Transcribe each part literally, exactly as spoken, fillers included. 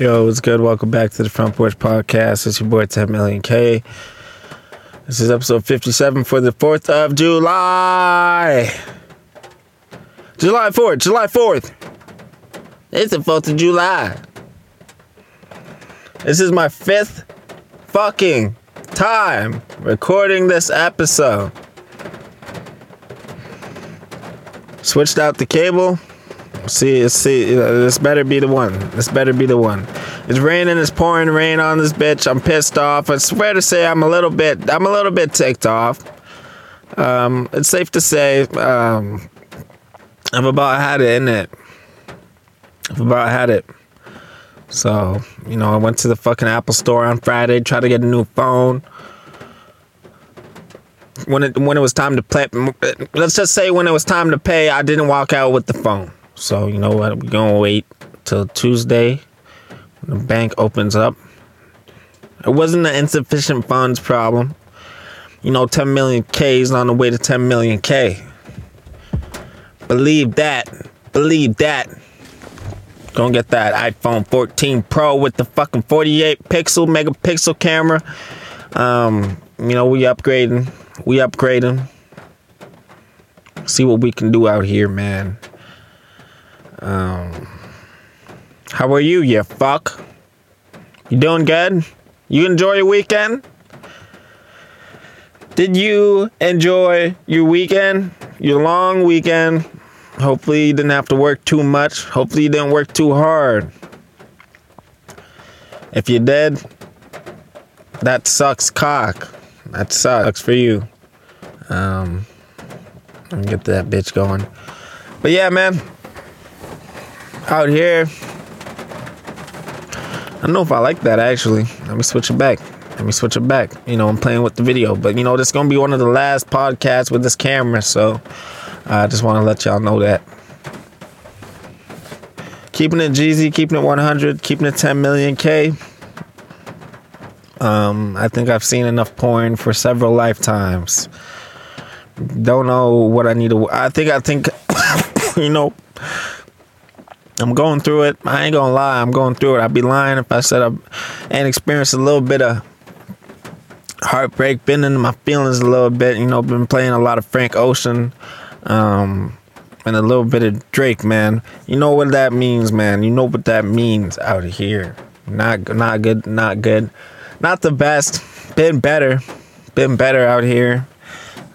Yo, what's good? Welcome back to the Front Porch Podcast. It's your boy ten million K. This is episode fifty-seven for the fourth of July. July fourth. July fourth. It's the fourth of July. This is my fifth fucking time recording this episode. Switched out the cable. See, see, this better be the one. This better be the one. It's raining. It's pouring rain on this bitch. I'm pissed off. I swear to say, I'm a little bit. I'm a little bit ticked off. Um, it's safe to say, um, I've about had it in it. I've about had it. So you know, I went to the fucking Apple store on Friday, tried to get a new phone. When it when it was time to pay, let's just say when it was time to pay, I didn't walk out with the phone. So, you know what, we're going to wait till Tuesday when the bank opens up. It wasn't an insufficient funds problem. You know, ten million K is on the way to ten million K. Believe that. Believe that. Gonna get that iPhone fourteen Pro with the fucking forty-eight pixel, megapixel camera. Um, you know, we upgrading. We upgrading. See what we can do out here, man. Um, how are you, you fuck? You doing good? You enjoy your weekend? Did you enjoy your weekend? Your long weekend? Hopefully you didn't have to work too much. Hopefully you didn't work too hard. If you did, that sucks cock. That sucks for you. Um, let me get that bitch going. But yeah, man. Out here, I don't know if I like that actually. Let me switch it back. Let me switch it back. You know, I'm playing with the video, but you know, this is gonna be one of the last podcasts with this camera, so I just want to let y'all know that. Keeping it Jeezy, keeping it one hundred, keeping it ten million K. Um, I think I've seen enough porn for several lifetimes. Don't know what I need to. I think I think you know. I'm going through it. I ain't gonna lie. I'm going through it. I'd be lying if I said I ain't experienced a little bit of heartbreak. Been into my feelings a little bit. You know, been playing a lot of Frank Ocean um, and a little bit of Drake, man. You know what that means, man. You know what that means out of here. Not, not good. Not good. Not the best. Been better. Been better out here.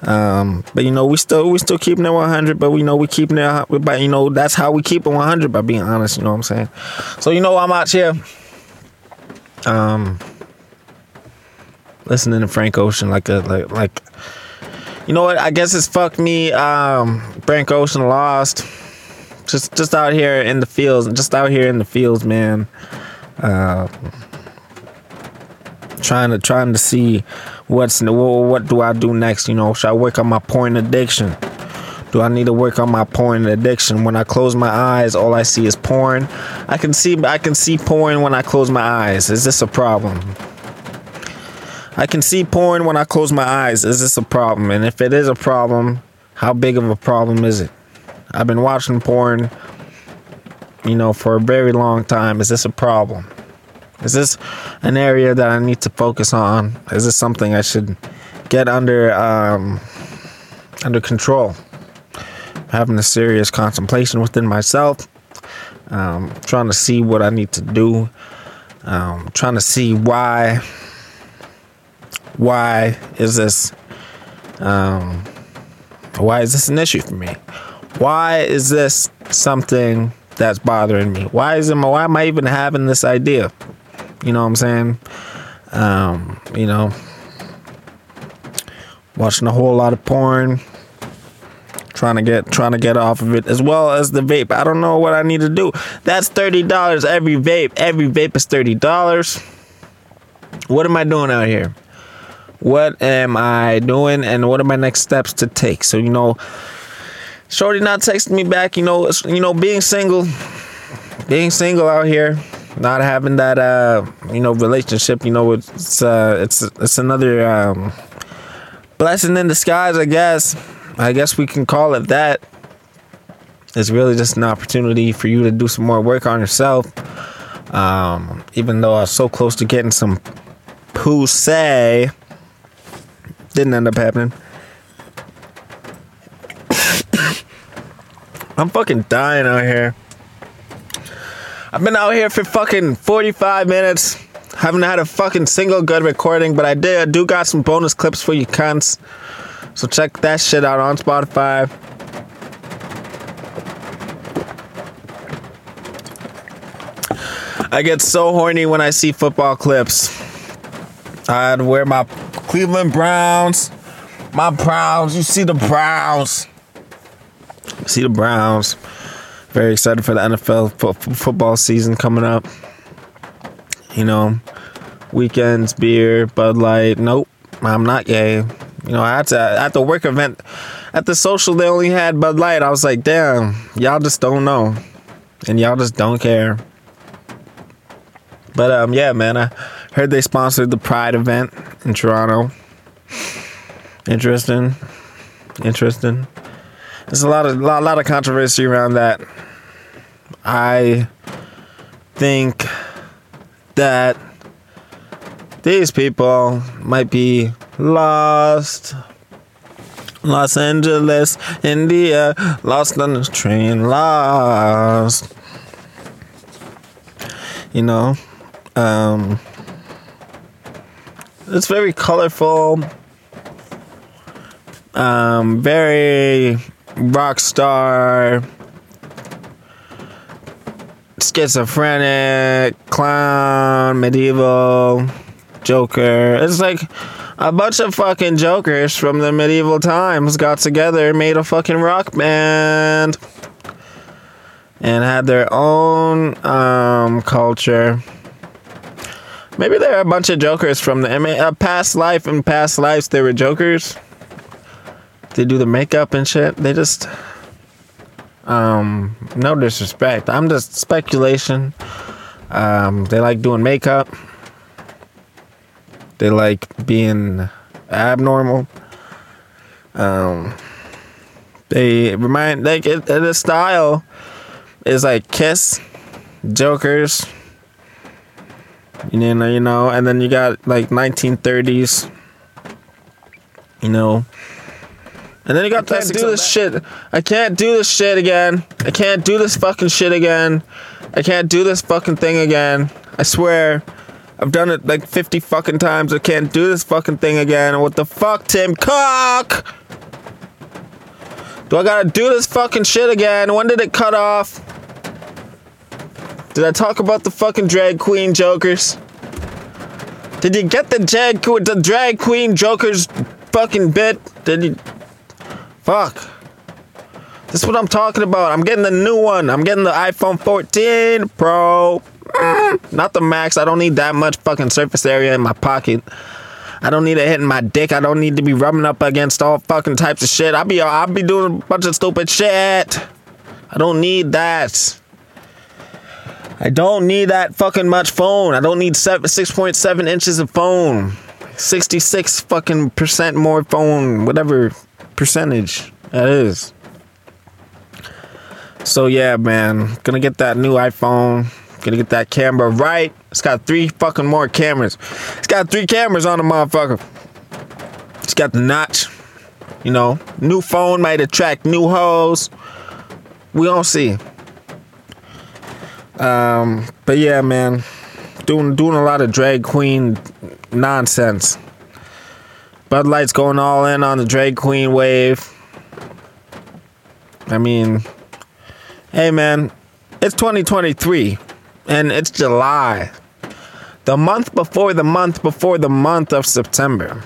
Um, but you know, we still, we still keeping it one hundred, but we know we keeping it, but you know, that's how we keep it one hundred by being honest, you know what I'm saying? So, you know, I'm out here, um, listening to Frank Ocean, like a, like, like, you know what? I guess it's fucked me. Um, Frank Ocean lost just, just out here in the fields, just out here in the fields, man. Um, uh, trying to, trying to see, What's what do I do next? You know, should I work on my porn addiction? Do I need to work on my porn addiction? When I close my eyes, all I see is porn. I can see I can see porn when I close my eyes. Is this a problem? I can see porn when I close my eyes. Is this a problem? And if it is a problem, how big of a problem is it? I've been watching porn, you know, for a very long time. Is this a problem? Is this an area that I need to focus on? Is this something I should get under um, under control? I'm having a serious contemplation within myself. Um, trying to see what I need to do. Um, trying to see why. Why is this? Um, why is this an issue for me? Why is this something that's bothering me? Why is it? Why am I even having this idea? You know what I'm saying? Um, you know, watching a whole lot of porn, trying to get trying to get off of it, as well as the vape. I don't know what I need to do. That's thirty dollars every vape. Every vape is thirty dollars. What am I doing out here? What am I doing, and what are my next steps to take? So, you know, shorty not texting me back. You know, you know, being single, being single out here. Not having that, uh, you know, relationship, you know, it's uh, it's it's another um, blessing in disguise, I guess. I guess we can call it that. It's really just an opportunity for you to do some more work on yourself. Um, even though I was so close to getting some pussy, didn't end up happening. I'm fucking dying out here. I've been out here for fucking forty-five minutes. Haven't had a fucking single good recording, but I did. I do got some bonus clips for you cunts. So check that shit out on Spotify. I get so horny when I see football clips. I'd wear my Cleveland Browns. My Browns. You see the Browns. See the Browns. Very excited for the N F L fo- football season coming up. You know, weekends, beer, Bud Light. Nope, I'm not gay. You know, I had to, at the work event, at the social, they only had Bud Light. I was like, damn, y'all just don't know. And y'all just don't care. But, um, yeah, man, I heard they sponsored the Pride event in Toronto. Interesting. Interesting. There's a lot of, a lot, lot of controversy around that. I think that these people might be lost. Los Angeles, India, lost on the train, lost. You know, um, it's very colorful, um, very rock star, schizophrenic, clown, medieval, Joker. It's like a bunch of fucking jokers from the medieval times got together and made a fucking rock band and had their own um, culture. Maybe there are a bunch of jokers from the uh, past life and past lives. They were jokers. They do the makeup and shit. They just um, no disrespect. I'm just speculation. Um, they like doing makeup. They like being abnormal. Um, they remind, like, it, the style is like Kiss, Jokers, you know, you know, and then you got like nineteen thirties, you know, and then you got. I can't do this shit. I can't do this shit again. I can't do this fucking shit again. I can't do this fucking thing again. I swear. I've done it like fifty fucking times. I can't do this fucking thing again. What the fuck, Tim Cook? Do I gotta do this fucking shit again? When did it cut off? Did I talk about the fucking drag queen jokers? Did you get the drag, the drag queen jokers fucking bit? Did you? Fuck. This is what I'm talking about. I'm getting the new one. I'm getting the iPhone fourteen Pro. Not the max. I don't need that much fucking surface area in my pocket. I don't need it hitting my dick. I don't need to be rubbing up against all fucking types of shit. I'll be I'll be doing a bunch of stupid shit. I don't need that. I don't need that fucking much phone. I don't need seven, six point seven inches of phone. sixty-six fucking percent more phone. Whatever percentage that is. So yeah, man. Gonna get that new iPhone. Gonna get that camera right. It's got three fucking more cameras. It's got three cameras on the motherfucker. It's got the notch. You know, new phone might attract new hoes. We don't see. Um, but yeah, man, doing doing a lot of drag queen nonsense. Bud Light's going all in on the drag queen wave. I mean, hey, man, it's twenty twenty-three. And it's July. The month before the month before the month of September.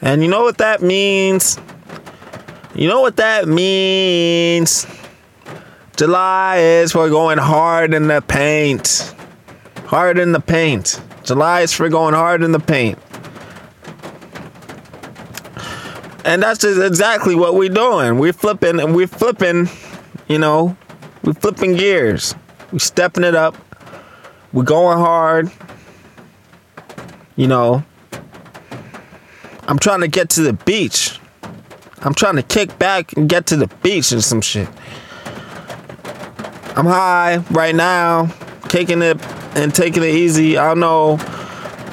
And you know what that means? You know what that means? July is for going hard in the paint. Hard in the paint. July is for going hard in the paint. And that's just exactly what we're doing. We're flipping and we're flipping, you know, we're flipping gears. We're stepping it up. We're going hard. You know, I'm trying to get to the beach. I'm trying to kick back and get to the beach and some shit. I'm high right now. kicking it and taking it easy. I don't know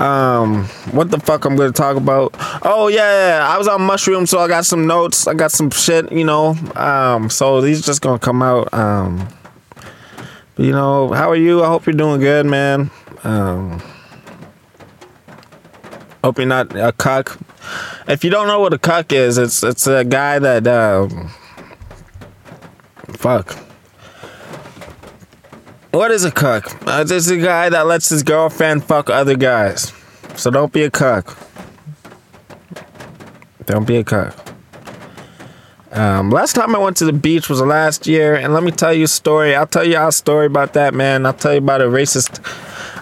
um, what the fuck I'm going to talk about. Oh, yeah, I was on Mushroom, so I got some notes. I got some shit, you know. Um, so these just going to come out. Um, you know, how are you? I hope you're doing good, man. Um, hope you're not a cuck. If you don't know what a cuck is, it's it's a guy that um, fuck. What is a cuck? Uh, it's a guy that lets his girlfriend fuck other guys. So don't be a cuck. Don't be a cuck. Um, last time I went to the beach was last year, and let me tell you a story. I'll tell you our story about that, man. I'll tell you about a racist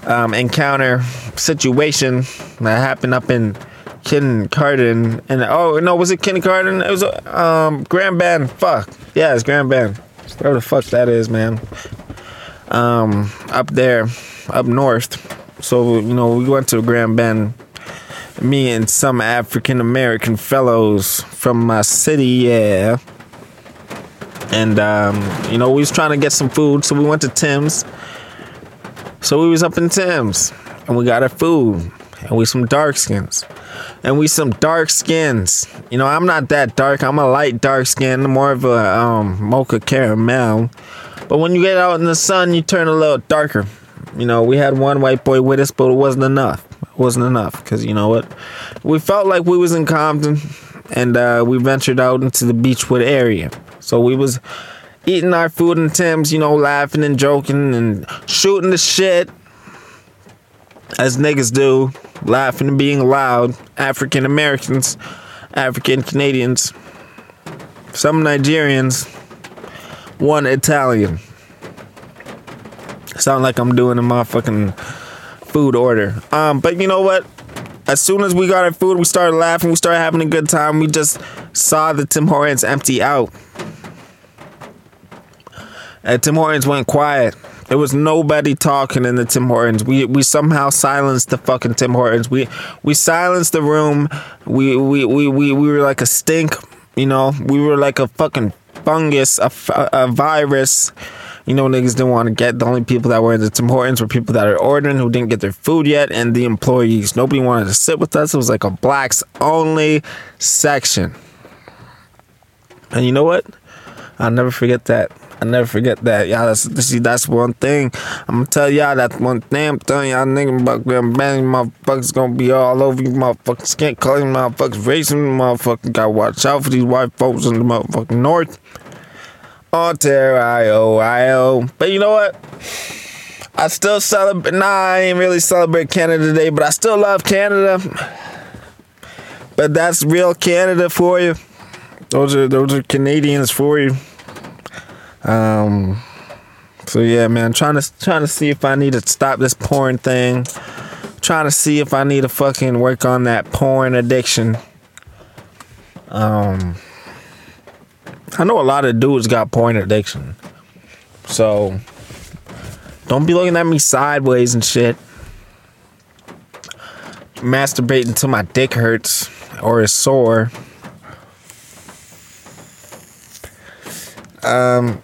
um, encounter situation that happened up in Kindergarten, and oh no, was it Kindergarten? It was um Grand Bend. Fuck yeah, it's Grand Bend. Where the fuck that is, man. Um, up there, up north. So you know, we went to Grand Bend. Me and some African American fellows from my city, yeah. And um, you know, we was trying to get some food, so we went to Tim's. So we was up in Tim's, and we got our food, and we some dark skins. And we some dark skins. You know, I'm not that dark. I'm a light dark skin, more of a um, mocha caramel. But when you get out in the sun, you turn a little darker. You know, we had one white boy with us, but it wasn't enough. It wasn't enough, because you know what? We felt like we was in Compton, and uh, we ventured out into the Beachwood area. So we was eating our food in Tim's, you know, laughing and joking and shooting the shit, as niggas do. Laughing and being loud. African Americans, African Canadians, some Nigerians, one Italian. Sound like I'm doing a motherfucking food order. Um, but you know what? As soon as we got our food, we started laughing. We started having a good time. We just saw the Tim Hortons empty out. And Tim Hortons went quiet. There was nobody talking in the Tim Hortons. We we somehow silenced the fucking Tim Hortons. We we silenced the room. We we we we, we were like a stink, you know. We were like a fucking fungus, a, a virus. You know, niggas didn't want to get. The only people that were in the Tim Hortons were people that are ordering who didn't get their food yet, and the employees. Nobody wanted to sit with us. It was like a blacks only section. And you know what? I'll never forget that. I never forget that, y'all. That's, see, that's one thing. I'm gonna tell y'all that one thing. I'm telling y'all, niggas about Grand Bang, motherfuckers gonna be all over you, motherfuckers. Can't call you motherfuckers racing, motherfuckers. Gotta watch out for these white folks in the motherfucking north. Ontario, Ohio. But you know what? I still celebrate. Nah, I ain't really celebrate Canada Day, but I still love Canada. But that's real Canada for you. Those are those are Canadians for you. Um, so yeah, man, trying to, trying to see if I need to stop this porn thing, trying to see if I need to fucking work on that porn addiction. Um, I know a lot of dudes got porn addiction, so don't be looking at me sideways and shit, masturbate until my dick hurts or is sore. Um,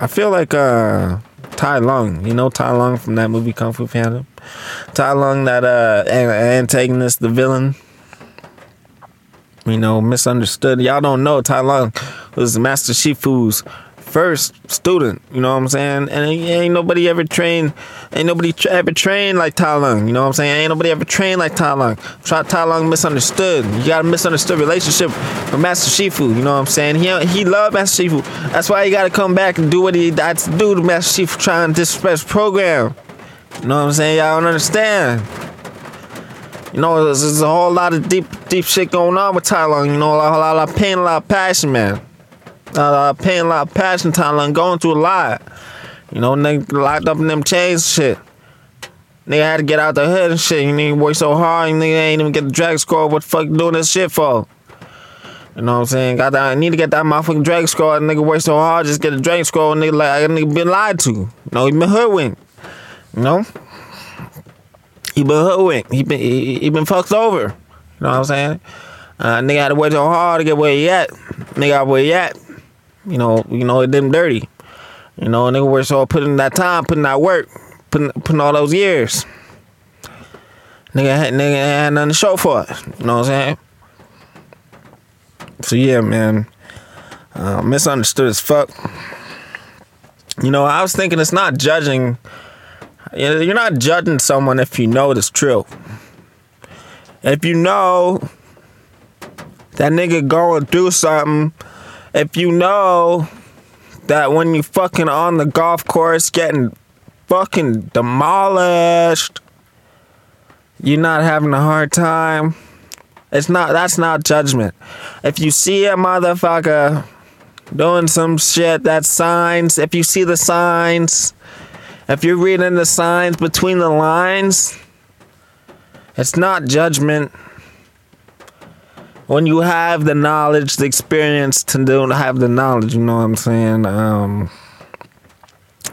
I feel like uh, Tai Lung. You know Tai Lung from that movie Kung Fu Panda? Tai Lung, that uh, antagonist, the villain. You know, misunderstood. Y'all don't know Tai Lung was Master Shifu's first student. You know what I'm saying? And ain't nobody ever trained. Ain't nobody tra- ever trained like Tai Lung. You know what I'm saying? Ain't nobody ever trained like Tai Lung. Try Tai Lung misunderstood. You got a misunderstood relationship with Master Shifu. You know what I'm saying? He he loved Master Shifu. That's why he got to come back and do what he had to do to Master Shifu, trying to disrespect the program. You know what I'm saying? Y'all don't understand. You know, there's, there's a whole lot of deep deep shit going on with Tai Lung. You know, a lot, a lot, a lot of pain, a lot of passion, man. A lot of pain, a lot of passion, Tai Lung going through a lot. You know, nigga locked up in them chains and shit. Nigga had to get out the hood and shit. You nigga work so hard, you nigga ain't even get the drag score. What the fuck you doing this shit for? You know what I'm saying? Got that, I need to get that motherfucking drag score. Nigga work so hard, just get a drag score. Nigga like, nigga been lied to. You know, he been hoodwinked. You know? He been hoodwinked. He been, he, he been fucked over. You know what I'm saying? Uh, nigga had to work so hard to get where he at. Nigga out where he at. You know, you know, it did him dirty. You know, a nigga works hard, putting that time, putting that work, putting putting all those years. Nigga had, nigga had nothing to show for it. You know what I'm saying? So yeah, man. Uh, misunderstood as fuck. You know, I was thinking it's not judging. You're not judging someone if you know it's true. If you know that nigga going through something, if you know that when you fucking on the golf course getting fucking demolished, you're not having a hard time. It's not, that's not judgment. If you see a motherfucker doing some shit, that's signs. If you see the signs, if you're reading the signs between the lines, it's not judgment when you have the knowledge, the experience to do, have the knowledge, you know what I'm saying? Um,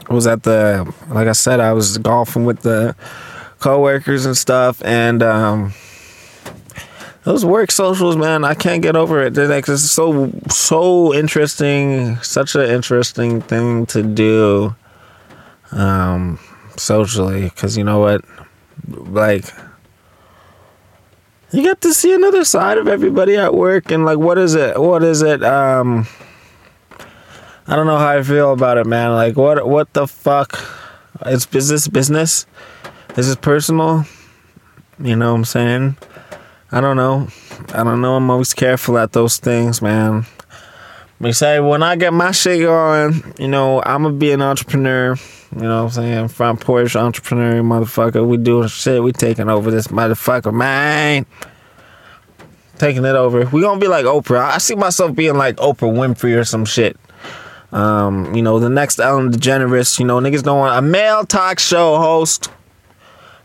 I was at the, like I said, I was golfing with the coworkers and stuff, and um, those work socials, man, I can't get over it. They're like, it's so, so interesting, such an interesting thing to do um, socially, because you know what, like, you get to see another side of everybody at work, and like, what is it? What is it? Um, I don't know how I feel about it, man. Like, what? What the fuck? It's is this business? Is this personal? You know what I'm saying? I don't know. I don't know. I'm always careful at those things, man. They say when I get my shit going, you know, I'm gonna be an entrepreneur. You know what I'm saying? Front porch entrepreneur, motherfucker. We doing shit. We taking over this motherfucker, man. Taking it over. We gonna be like Oprah. I see myself being like Oprah Winfrey or some shit. Um, you know, the next Ellen DeGeneres. You know, niggas don't want a male talk show host.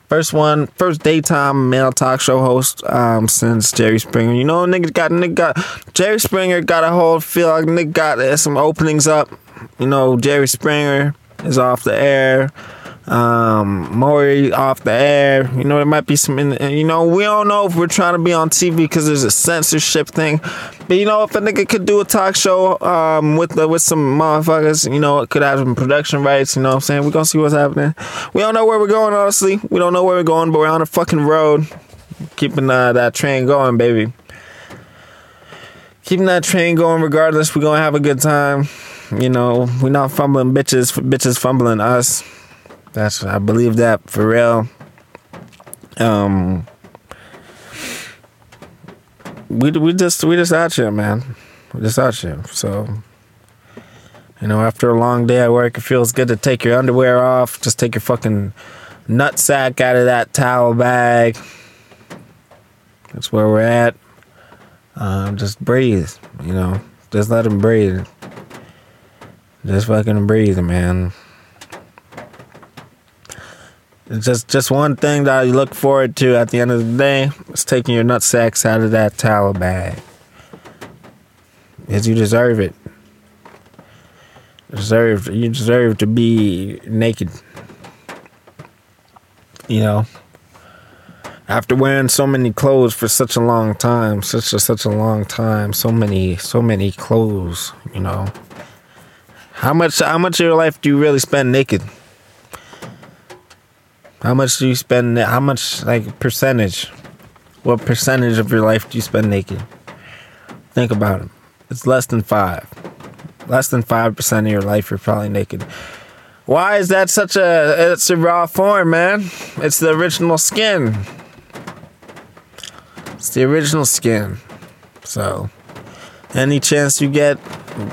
First one, first daytime male talk show host um, since Jerry Springer. You know, niggas got, nigga got, Jerry Springer got a whole feel. Like nigga got uh, some openings up. You know, Jerry Springer is off the air. Um, Maury off the air. You know, there might be some, in, you know, we don't know if we're trying to be on T V because there's a censorship thing. But, you know, if a nigga could do a talk show um, with the, with some motherfuckers, you know, it could have some production rights, you know what I'm saying? We're going to see what's happening. We don't know where we're going, honestly. We don't know where we're going, but we're on a fucking road. Keeping uh, that train going, baby. Keeping that train going regardless. We're going to have a good time. You know, we're not fumbling bitches, bitches fumbling us. That's, I believe that for real. Um, we we just we just out here, man. We just out here. So, you know, after a long day at work, it feels good to take your underwear off. Just take your fucking nutsack out of that towel bag. That's where we're at. Um, just breathe, you know. Just let them breathe. Just fucking breathe, man. Just just one thing that I look forward to at the end of the day is taking your nutsacks out of that towel bag. Because you deserve it. Deserve you deserve to be naked. You know? After wearing so many clothes for such a long time, such a such a long time, so many, so many clothes, you know. How much how much of your life do you really spend naked? How much do you spend, how much, like, percentage? What percentage of your life do you spend naked? Think about it. It's less than five. Less than five percent of your life you're probably naked. Why is that such a, it's a raw form, man? It's the original skin. It's the original skin. So, any chance you get,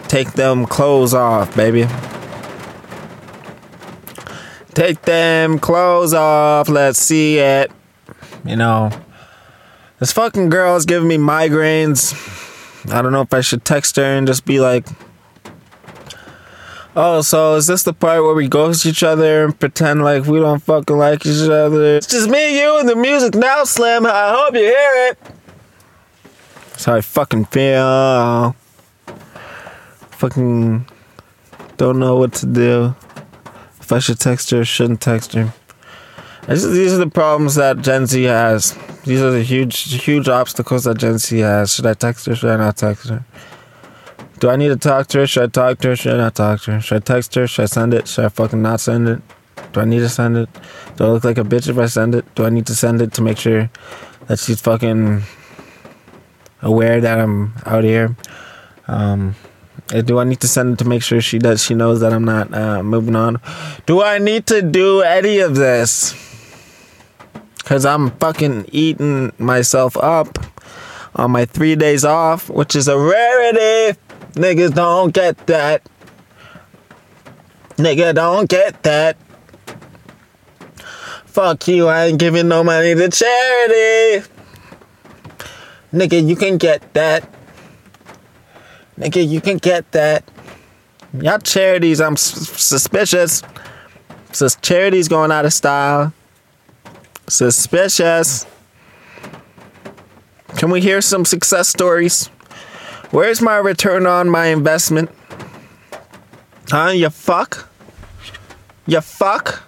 take them clothes off, baby. Take them clothes off. Let's see it. You know, this fucking girl is giving me migraines. I don't know if I should text her and just be like, oh, so is this the part where we ghost each other and pretend like we don't fucking like each other? It's just me, you, and the music now, Slim. I hope you hear it. That's how I fucking feel. Fucking don't know what to do. If I should text her, shouldn't text her. Just, these are the problems that Gen Z has. These are the huge, huge obstacles that Gen Z has. Should I text her? Should I not text her? Do I need to talk to her? Should I talk to her? Should I not talk to her? Should I text her? Should I send it? Should I fucking not send it? Do I need to send it? Do I look like a bitch if I send it? Do I need to send it to make sure that she's fucking aware that I'm out here? Um, do I need to send it to make sure she does? She knows that I'm not uh, moving on? Do I need to do any of this? Because I'm fucking eating myself up on my three days off, which is a rarity. Niggas don't get that. Nigga don't get that. Fuck you, I ain't giving no money to charity. Nigga, you can get that. Nigga, you can get that. Y'all charities, I'm s- suspicious. Sus- charities going out of style. Suspicious. Can we hear some success stories? Where's my return on my investment? Huh, you fuck? You fuck?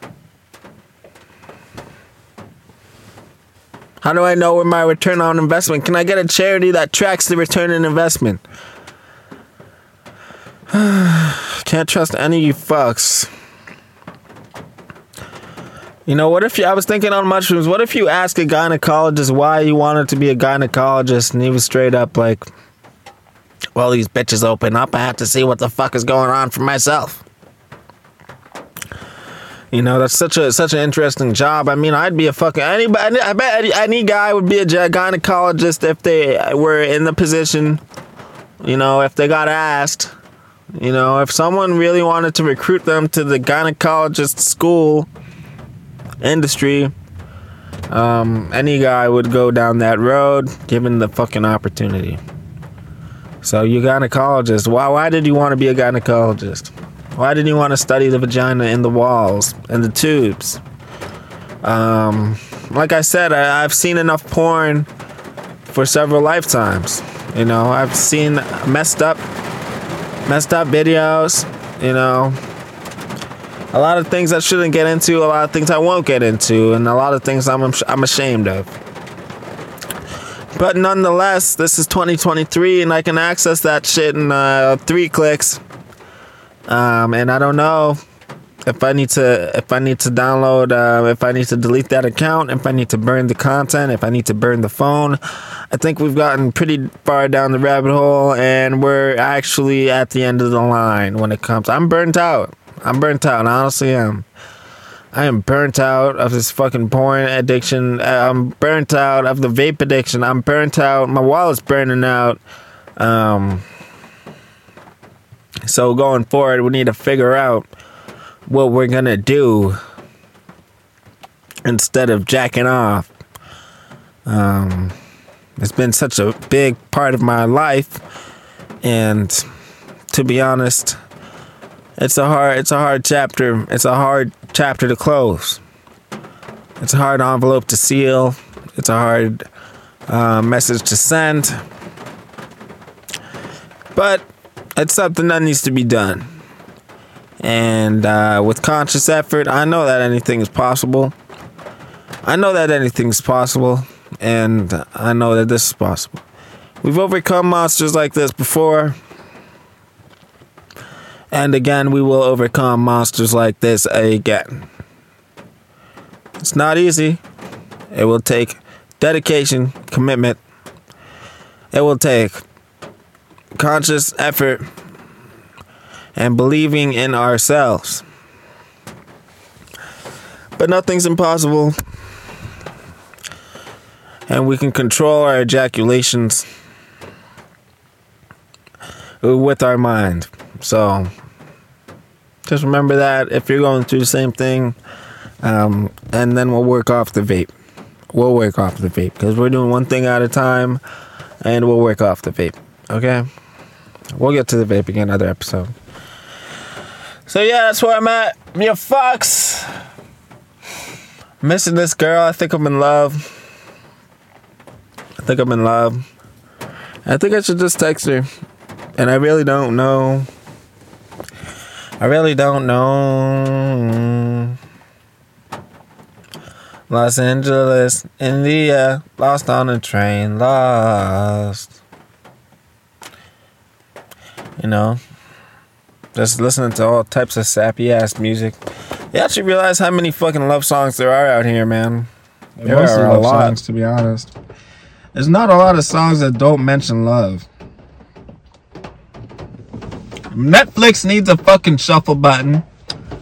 How do I know where my return on investment? Can I get a charity that tracks the return on investment? Can't trust any of you fucks. You know, what if you, I was thinking on mushrooms, what if you ask a gynecologist why you wanted to be a gynecologist and he was straight up like, well, these bitches open up, I have to see what the fuck is going on for myself. You know, that's such a such an interesting job. I mean, I'd be a fucking anybody. I bet any, any guy would be a gynecologist if they were in the position. You know, if they got asked. You know, if someone really wanted to recruit them to the gynecologist school industry, um, any guy would go down that road given the fucking opportunity. So you gynecologist, why why did you want to be a gynecologist? Why did you want to study the vagina and the walls and the tubes? Um, like I said, I, I've seen enough porn for several lifetimes. You know, I've seen messed up, messed up videos. You know, a lot of things I shouldn't get into, a lot of things I won't get into, and a lot of things I'm I'm ashamed of. But nonetheless, this is twenty twenty-three, and I can access that shit in uh, three clicks. Um, and I don't know if I need to if I need to download, uh, if I need to delete that account, if I need to burn the content, if I need to burn the phone. I think we've gotten pretty far down the rabbit hole, and we're actually at the end of the line when it comes. I'm burnt out. I'm burnt out. I honestly am. I am burnt out of this fucking porn addiction. I'm burnt out of the vape addiction. I'm burnt out. My wallet's burning out. Um... So going forward, we need to figure out what we're going to do instead of jacking off. Um, it's been such a big part of my life. And to be honest, it's a hard, it's a hard chapter. It's a hard chapter to close. It's a hard envelope to seal. It's a hard uh, message to send. But it's something that needs to be done. And uh, with conscious effort, I know that anything is possible. I know that anything's possible. And I know that this is possible. We've overcome monsters like this before. And again, we will overcome monsters like this again. It's not easy. It will take dedication, commitment. It will take conscious effort and believing in ourselves. But nothing's impossible, and we can control our ejaculations with our mind. So just remember that if you're going through the same thing, um, and then we'll work off the vape. We'll work off the vape because we're doing one thing at a time, and we'll work off the vape. Okay, we'll get to the vape again, another episode. So yeah, that's where I'm at. You fucks. Missing this girl. I think I'm in love. I think I'm in love. I think I should just text her. And I really don't know. I really don't know. Los Angeles, India. Lost on a train. Lost. you know, just listening to all types of sappy ass music. You actually realize how many fucking love songs there are out here, man. There, there are a love lot. Songs, to be honest. There's not a lot of songs that don't mention love. Netflix needs a fucking shuffle button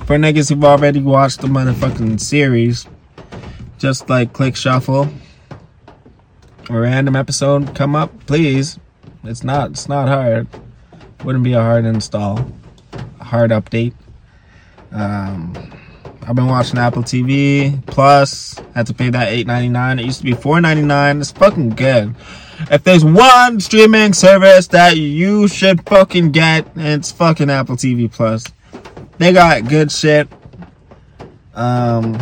for niggas who've already watched the motherfucking series. Just like click shuffle. A random episode come up, please. It's not it's not hard. Wouldn't be a hard install. A hard update. Um, I've been watching Apple T V Plus. Had to pay that eight ninety-nine. It used to be four ninety-nine. It's fucking good. If there's one streaming service that you should fucking get, it's fucking Apple T V Plus. They got good shit. Um,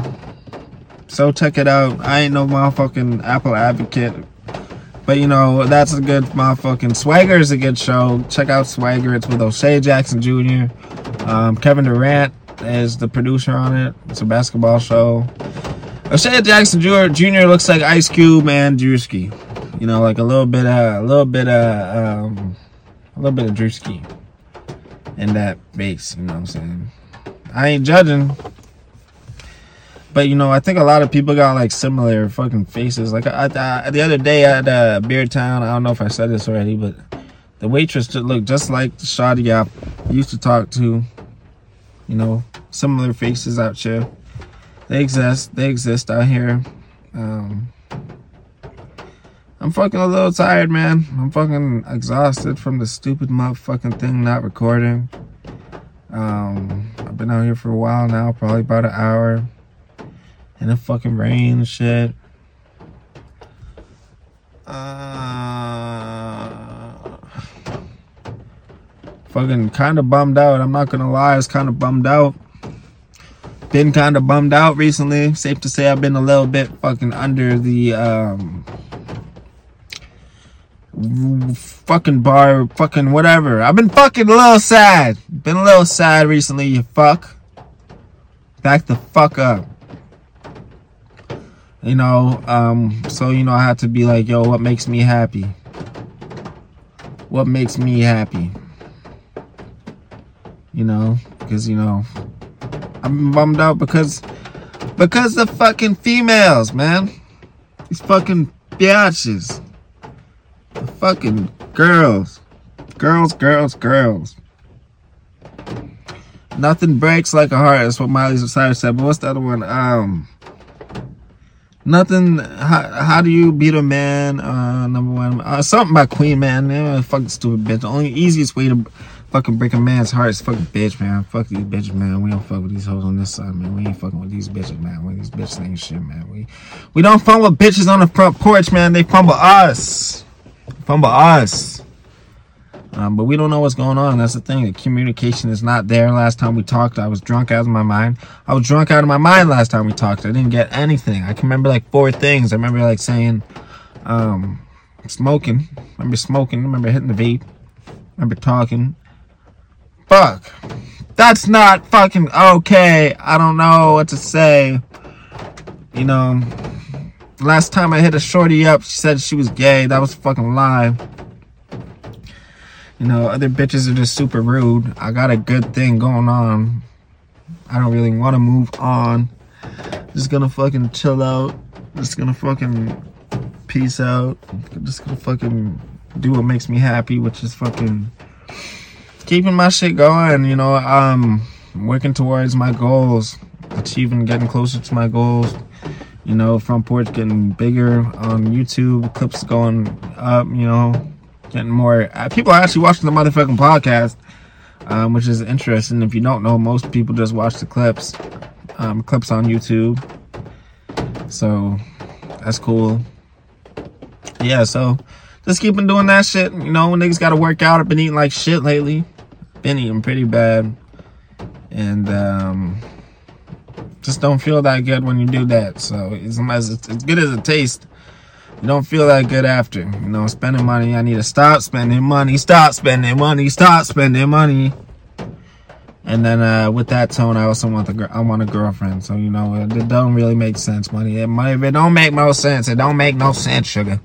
so check it out. I ain't no motherfucking Apple advocate, but you know that's a good motherfucking. Swagger is a good show. Check out Swagger. It's with O'Shea Jackson Junior Um, Kevin Durant is the producer on it. It's a basketball show. O'Shea Jackson Junior looks like Ice Cube and Drewski. You know, like a little bit, uh, a little bit, uh, um, a little bit of Drewski in that base. You know what I'm saying? I ain't judging, but you know, I think a lot of people got like similar fucking faces. Like I, I, the other day at uh, Beer Town, I don't know if I said this already, but the waitress looked just like the shawty I used to talk to. You know, similar faces out here. They exist. They exist out here. Um, I'm fucking a little tired, man. I'm fucking exhausted from the stupid motherfucking thing not recording. Um, I've been out here for a while now, probably about an hour. And the fucking rain and shit. Uh, fucking kind of bummed out. I'm not gonna lie, I was kind of bummed out. Been kind of bummed out recently. Safe to say I've been a little bit fucking under the... Um, fucking bar, fucking whatever. I've been fucking a little sad. Been a little sad recently, you fuck. Back the fuck up. You know, um, so, you know, I had to be like, yo, what makes me happy? What makes me happy? You know, because, you know, I'm bummed out because, because the fucking females, man. These fucking biatches. Fucking girls. Girls, girls, girls. Nothing breaks like a heart. That's what Miley Cyrus said. But what's the other one? Um, nothing. How, how do you beat a man? Uh, number one. Uh, something by Queen, man. man. Fucking stupid bitch. The only easiest way to fucking break a man's heart is fucking bitch, man. Fuck these bitches, man. We don't fuck with these hoes on this side, man. We ain't fucking with these bitches, man. We these bitches ain't shit, man. We, we don't fumble bitches on the front porch, man. They fumble us. Fumble us. Um, but we don't know what's going on. That's the thing. The communication is not there. Last time we talked, I was drunk out of my mind. I was drunk out of my mind last time we talked. I didn't get anything. I can remember like four things. I remember like saying, um, smoking. I remember smoking. I remember hitting the vape. I remember talking. Fuck. That's not fucking okay. I don't know what to say. You know... Last time I hit a shorty up, she said she was gay. That was a fucking lie. You know, other bitches are just super rude. I got a good thing going on. I don't really want to move on. Just gonna fucking chill out. Just gonna fucking peace out. Just gonna fucking do what makes me happy, which is fucking keeping my shit going. You know, I'm working towards my goals, achieving, getting closer to my goals. You know, Front Porch getting bigger on YouTube, clips going up, you know, getting more. People are actually watching the motherfucking podcast, um, which is interesting. If you don't know, most people just watch the clips, um, clips on YouTube. So, that's cool. Yeah, so, just keep on doing that shit. You know, niggas gotta work out. I've been eating like shit lately. Been eating pretty bad. And, um... just don't feel that good when you do that. So it's as, as good as it tastes, you don't feel that good after. You know, spending money. I need to stop spending money. Stop spending money. Stop spending money. And then uh, with that tone, I also want the gr- I want a girlfriend. So you know, it, it don't really make sense. Money. It money. It don't make no sense. It don't make no sense, sugar.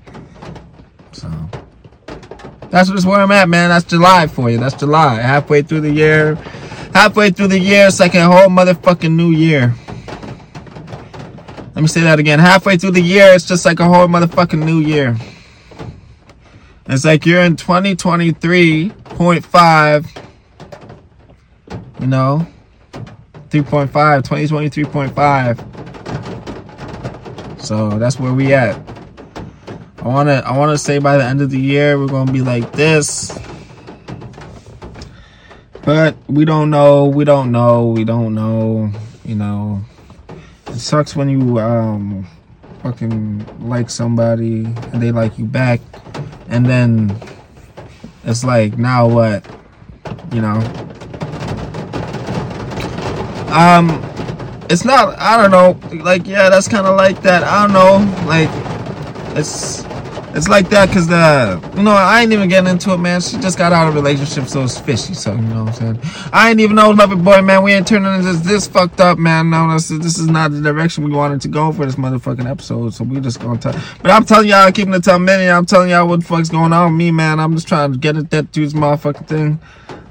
So That's just where I'm at, man. That's July for you. That's July. Halfway through the year. Halfway through the year. It's like a whole motherfucking new year. Let me say that again. Halfway through the year, it's just like a whole motherfucking new year. It's like you're in twenty twenty-three point five. You know? three point five. twenty twenty-three point five. So that's where we at. I want to I want to say by the end of the year, we're going to be like this. But we don't know. We don't know. We don't know. You know, it sucks when you um fucking like somebody and they like you back. And then it's like, now what? You know? Um, it's not, I don't know. Like, yeah, that's kind of like that. I don't know. Like, it's... It's like that because the, you know, I ain't even getting into it, man. She just got out of a relationship, so it's fishy. So, you know what I'm saying? I ain't even know Love It Boy, man. We ain't turning into this, this fucked up, man. No, this, this is not the direction we wanted to go for this motherfucking episode. So, we just going to tell. But I'm telling y'all, I'm keeping it ten minutes. I'm telling y'all what the fuck's going on with me, man. I'm just trying to get at that dude's motherfucking thing.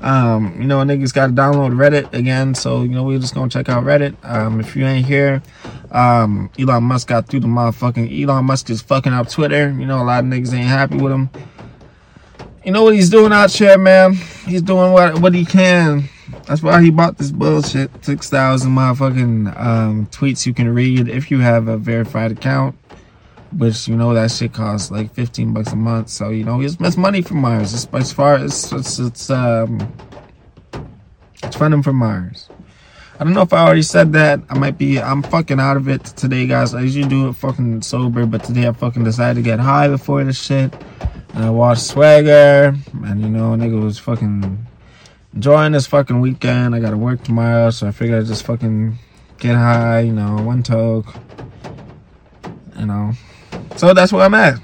Um, you know, niggas got to download Reddit again. So, you know, we're just going to check out Reddit. Um, if you ain't here, um, Elon Musk got through the motherfucking, Elon Musk is fucking up Twitter. You know, a lot of niggas ain't happy with him. You know what he's doing out here, man? He's doing what, what he can. That's why he bought this bullshit. six thousand motherfucking, um, tweets you can read if you have a verified account. Which, you know, that shit costs like fifteen bucks a month. So, you know, it's, it's money for Myers. It's, as far as it's, it's, um, it's funding for Myers. I don't know if I already said that. I might be, I'm fucking out of it today, guys. I usually do it fucking sober, but today I fucking decided to get high before this shit. And I watched Swagger. And, you know, nigga was fucking enjoying this fucking weekend. I gotta work tomorrow, so I figured I'd just fucking get high, you know, one toke. You know. So that's where I'm at.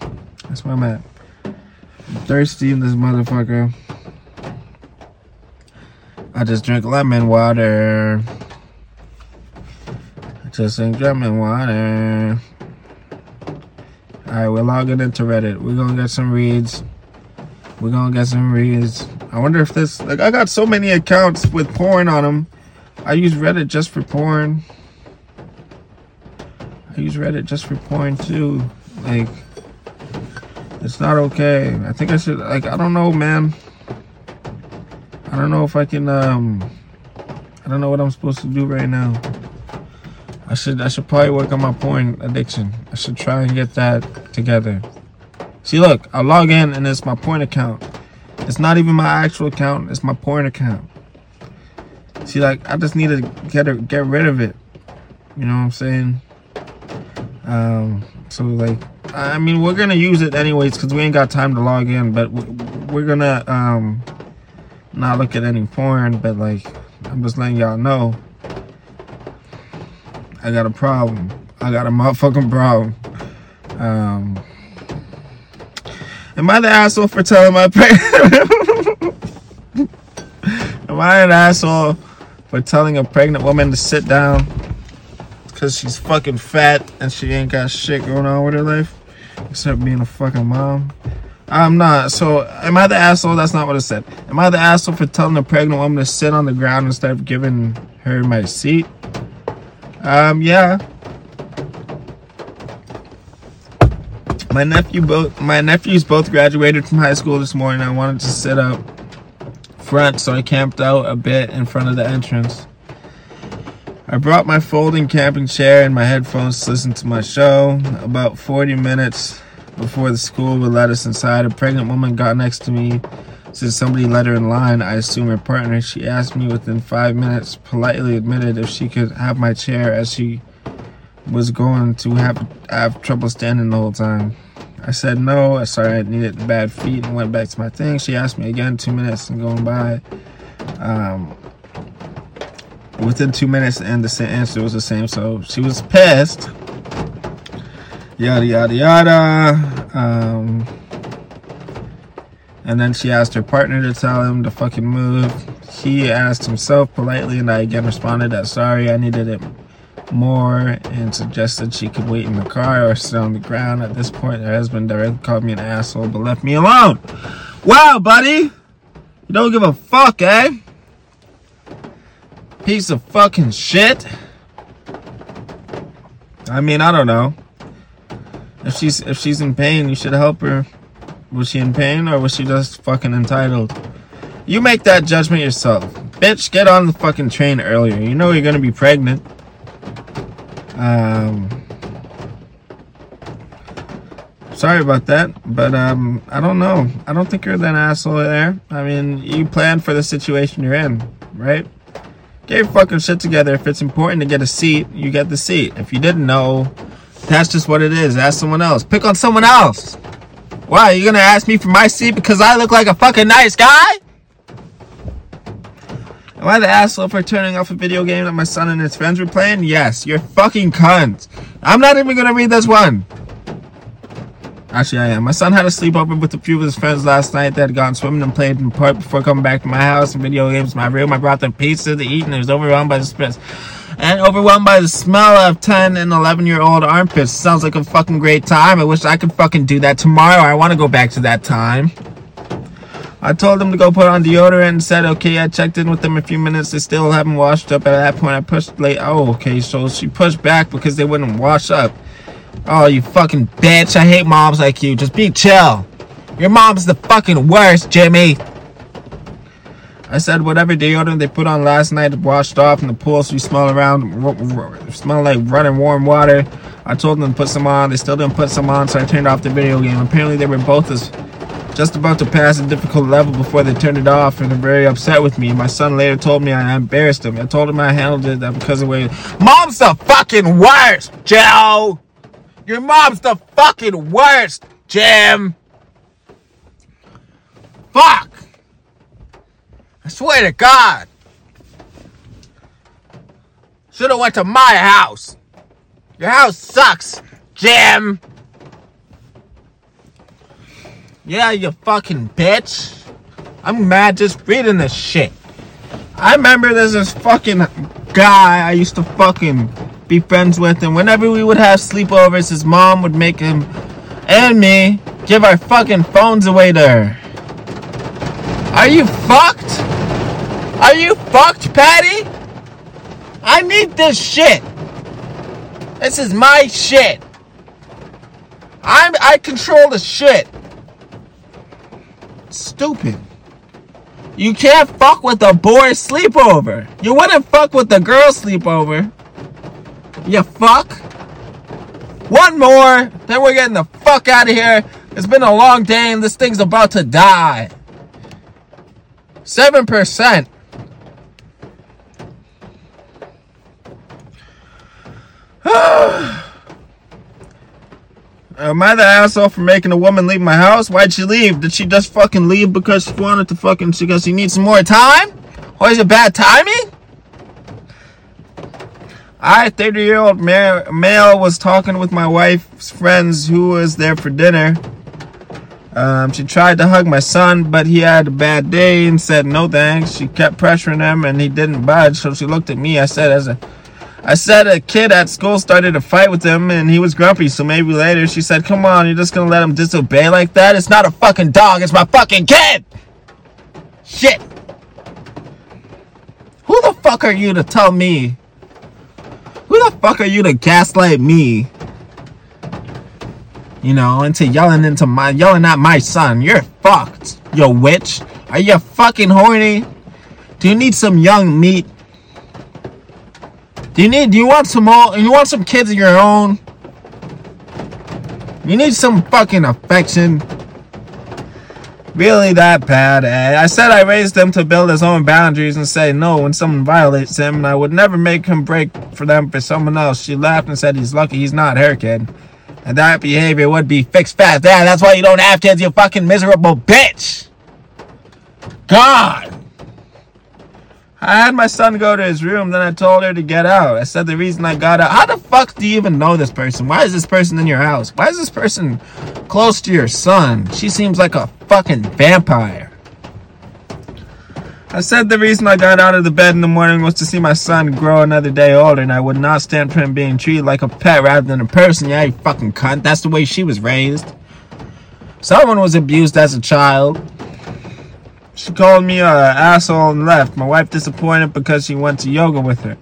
That's where I'm at. I'm thirsty in this motherfucker. I just drink lemon water. I just drink lemon water. Alright, we're logging into Reddit. We're gonna get some reads. We're gonna get some reads. I wonder if this... Like, I got so many accounts with porn on them. I use Reddit just for porn. I use Reddit just for porn, too. Like, it's not okay. I think I should, like, I don't know, man. I don't know if I can, um, I don't know what I'm supposed to do right now. I should, I should probably work on my porn addiction. I should try and get that together. See, look, I log in and it's my porn account. It's not even my actual account. It's my porn account. See, like, I just need to get it, get rid of it. You know what I'm saying? Um, so like, I mean, we're gonna use it anyways because we ain't got time to log in, but we're gonna, um, not look at any porn, but like, I'm just letting y'all know, I got a problem. I got a motherfucking problem. Um, am I the asshole for telling my parents? Am I an asshole for telling a pregnant woman to sit down? Because she's fucking fat and she ain't got shit going on with her life. Except being a fucking mom. I'm not. So, am I the asshole? That's not what I said. Am I the asshole for telling a pregnant woman to sit on the ground instead of giving her my seat? Um, yeah. My nephew both, my nephews both graduated from high school this morning. I wanted to sit up front, so I camped out a bit in front of the entrance. I brought my folding camping chair and my headphones to listen to my show. About forty minutes before the school would let us inside, a pregnant woman got next to me. Since somebody let her in line, I assume her partner, she asked me within five minutes, politely admitted if she could have my chair as she was going to have, have trouble standing the whole time. I said no, I sorry I needed bad feet and went back to my thing. She asked me again two minutes and going by. Um... Within two minutes, and the same answer was the same. So she was pissed. Yada yada yada. Um, and then she asked her partner to tell him to fucking move. He asked himself politely, and I again responded that sorry, I needed it more, and suggested she could wait in the car or sit on the ground. At this point, her husband directly called me an asshole, but left me alone. Wow, buddy. You don't give a fuck, eh? Piece of fucking shit. I mean, I don't know. If she's if she's in pain, you should help her. Was she in pain or was she just fucking entitled? You make that judgment yourself. Bitch, get on the fucking train earlier. You know you're gonna be pregnant. Um... Sorry about that, but um, I don't know. I don't think you're that asshole there. I mean, you planned for the situation you're in, right? Get your fucking shit together. If it's important to get a seat, you get the seat. If you didn't know, that's just what it is. Ask someone else. Pick on someone else. Why, you gonna ask me for my seat because I look like a fucking nice guy? Am I the asshole for turning off a video game that my son and his friends were playing? Yes, you're fucking cunt. I'm not even gonna read this one. Actually, I am. My son had a sleepover with a few of his friends last night that had gone swimming and played in the park before coming back to my house and video games in my room. I brought them pizza to eat and I was overwhelmed by the stress. And overwhelmed by the smell of ten and eleven-year-old armpits. Sounds like a fucking great time. I wish I could fucking do that tomorrow. I want to go back to that time. I told them to go put on deodorant and said, okay, I checked in with them a few minutes. They still haven't washed up. At that point, I pushed late. Oh, okay, so she pushed back because they wouldn't wash up. Oh, you fucking bitch. I hate moms like you. Just be chill. Your mom's the fucking worst, Jimmy. I said whatever deodorant they put on last night washed off in the pool, so you smell around, r- r- smell like running warm water. I told them to put some on. They still didn't put some on, so I turned off the video game. Apparently, they were both as just about to pass a difficult level before they turned it off and they're very upset with me. My son later told me I embarrassed him. I told him I handled it that because of the way... Mom's the fucking worst, Joe! Your mom's the fucking worst, Jim. Fuck. I swear to God. Should have went to my house. Your house sucks, Jim. Yeah, you fucking bitch. I'm mad just reading this shit. I remember there's this fucking guy I used to fucking... be friends with, and whenever we would have sleepovers, his mom would make him and me give our fucking phones away to her. Are you fucked? Are you fucked, Patty? I need this shit. This is my shit. I'm I control the shit. Stupid. You can't fuck with a boy's sleepover. You wouldn't fuck with a girl's sleepover. You fuck. One more, then we're getting the fuck out of here. It's been a long day and this thing's about to die. seven percent. Am I the asshole for making a woman leave my house? Why'd she leave? Did she just fucking leave because she wanted to fucking, because she needs some more time? Or is it bad timing? I, thirty-year-old male, was talking with my wife's friends who was there for dinner. Um, she tried to hug my son, but he had a bad day and said no thanks. She kept pressuring him, and he didn't budge. So she looked at me. I said, "As a, I said a kid at school started a fight with him, and he was grumpy. So maybe later." She said, "Come on, you're just gonna let him disobey like that? It's not a fucking dog. It's my fucking kid." Shit. Who the fuck are you to tell me? Who the fuck are you to gaslight me? You know, into yelling into my yelling at my son. You're fucked, you witch. Are you fucking horny? Do you need some young meat? Do you need do you want some old you want some kids of your own? You need some fucking affection. Really that bad, eh? I said I raised him to build his own boundaries and say no when someone violates him, and I would never make him break for them for someone else. She laughed and said he's lucky he's not her kid. And that behavior would be fixed fast. Yeah, that's why you don't have kids, you fucking miserable bitch! God! I had my son go to his room, then I told her to get out. I said the reason I got out... How the fuck do you even know this person? Why is this person in your house? Why is this person close to your son? She seems like a fucking vampire. I said the reason I got out of the bed in the morning was to see my son grow another day older, and I would not stand for him being treated like a pet rather than a person. Yeah, you fucking cunt. That's the way she was raised. Someone was abused as a child. She called me an asshole and left. My wife disappointed because she went to yoga with her.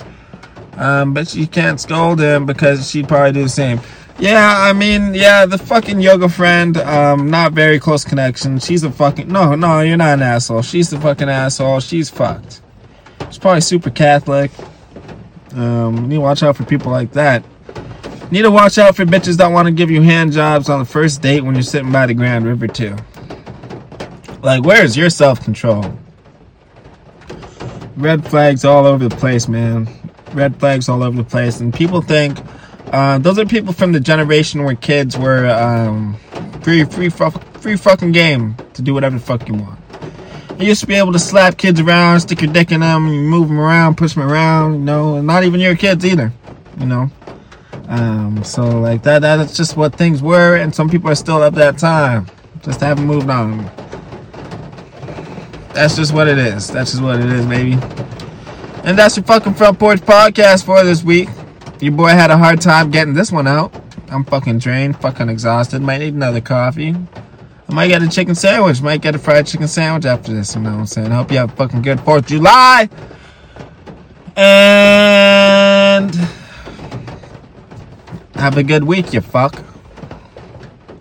Um, but she can't scold him because she'd probably do the same. Yeah, I mean, yeah, the fucking yoga friend, um, not very close connection. She's a fucking... No, no, you're not an asshole. She's the fucking asshole. She's fucked. She's probably super Catholic. Um, you need to watch out for people like that. You need to watch out for bitches that want to give you hand jobs on the first date when you're sitting by the Grand River, too. Like, where's your self-control? Red flags all over the place, man. Red flags all over the place. And people think... Uh, those are people from the generation where kids were um, free, free, free fucking game to do whatever the fuck you want. You used to be able to slap kids around, stick your dick in them, move them around, push them around, you know. And not even your kids either, you know. Um, so, like, that that's just what things were. And some people are still at that time. Just haven't moved on. That's just what it is. That's just what it is, baby. And that's your fucking Front Porch Podcast for this week. Your boy had a hard time getting this one out. I'm fucking drained, fucking exhausted. Might need another coffee. I might get a chicken sandwich. Might get a fried chicken sandwich after this, you know what I'm saying? I hope you have a fucking good fourth of July. And have a good week, you fuck.